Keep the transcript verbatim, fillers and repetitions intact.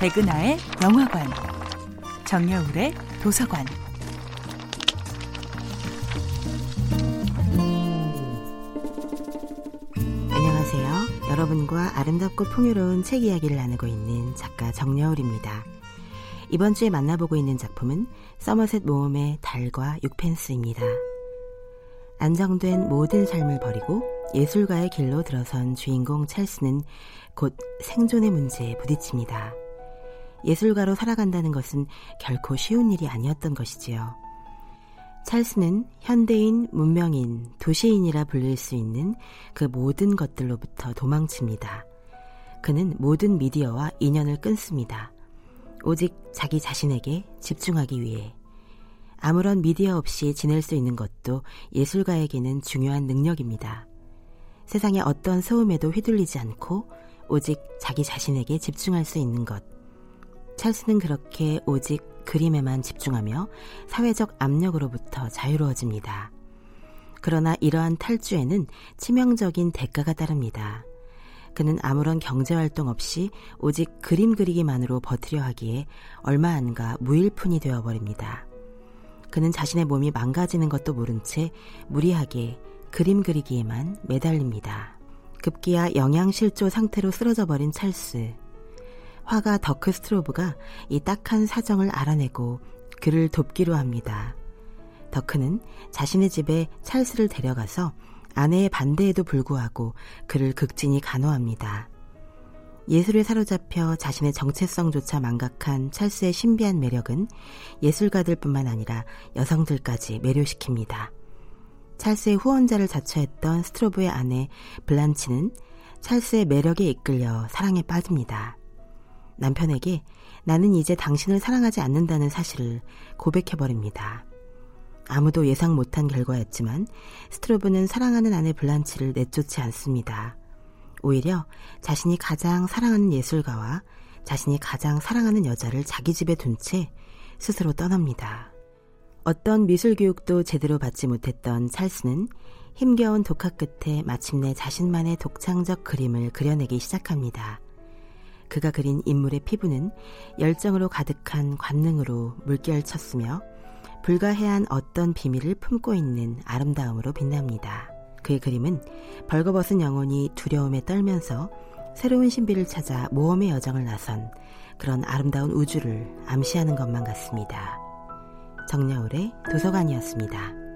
백은하의 영화관, 정여울의 도서관. 안녕하세요. 여러분과 아름답고 풍요로운 책 이야기를 나누고 있는 작가 정여울입니다. 이번 주에 만나보고 있는 작품은 서머셋 모험의 달과 육펜스입니다. 안정된 모든 삶을 버리고 예술가의 길로 들어선 주인공 찰스는 곧 생존의 문제에 부딪힙니다. 예술가로 살아간다는 것은 결코 쉬운 일이 아니었던 것이지요. 찰스는 현대인, 문명인, 도시인이라 불릴 수 있는 그 모든 것들로부터 도망칩니다. 그는 모든 미디어와 인연을 끊습니다. 오직 자기 자신에게 집중하기 위해. 아무런 미디어 없이 지낼 수 있는 것도 예술가에게는 중요한 능력입니다. 세상의 어떤 소음에도 휘둘리지 않고 오직 자기 자신에게 집중할 수 있는 것. 찰스는 그렇게 오직 그림에만 집중하며 사회적 압력으로부터 자유로워집니다. 그러나 이러한 탈주에는 치명적인 대가가 따릅니다. 그는 아무런 경제활동 없이 오직 그림 그리기만으로 버티려 하기에 얼마 안가 무일푼이 되어버립니다. 그는 자신의 몸이 망가지는 것도 모른 채 무리하게 그림 그리기에만 매달립니다. 급기야 영양실조 상태로 쓰러져버린 찰스. 화가 더크 스트로브가 이 딱한 사정을 알아내고 그를 돕기로 합니다. 더크는 자신의 집에 찰스를 데려가서 아내의 반대에도 불구하고 그를 극진히 간호합니다. 예술에 사로잡혀 자신의 정체성조차 망각한 찰스의 신비한 매력은 예술가들뿐만 아니라 여성들까지 매료시킵니다. 찰스의 후원자를 자처했던 스트로브의 아내 블란치는 찰스의 매력에 이끌려 사랑에 빠집니다. 남편에게 나는 이제 당신을 사랑하지 않는다는 사실을 고백해버립니다. 아무도 예상 못한 결과였지만 스트로브는 사랑하는 아내 블란치를 내쫓지 않습니다. 오히려 자신이 가장 사랑하는 예술가와 자신이 가장 사랑하는 여자를 자기 집에 둔 채 스스로 떠납니다. 어떤 미술 교육도 제대로 받지 못했던 찰스는 힘겨운 독학 끝에 마침내 자신만의 독창적 그림을 그려내기 시작합니다. 그가 그린 인물의 피부는 열정으로 가득한 관능으로 물결쳤으며 불가해한 어떤 비밀을 품고 있는 아름다움으로 빛납니다. 그의 그림은 벌거벗은 영혼이 두려움에 떨면서 새로운 신비를 찾아 모험의 여정을 나선 그런 아름다운 우주를 암시하는 것만 같습니다. 정여울의 도서관이었습니다.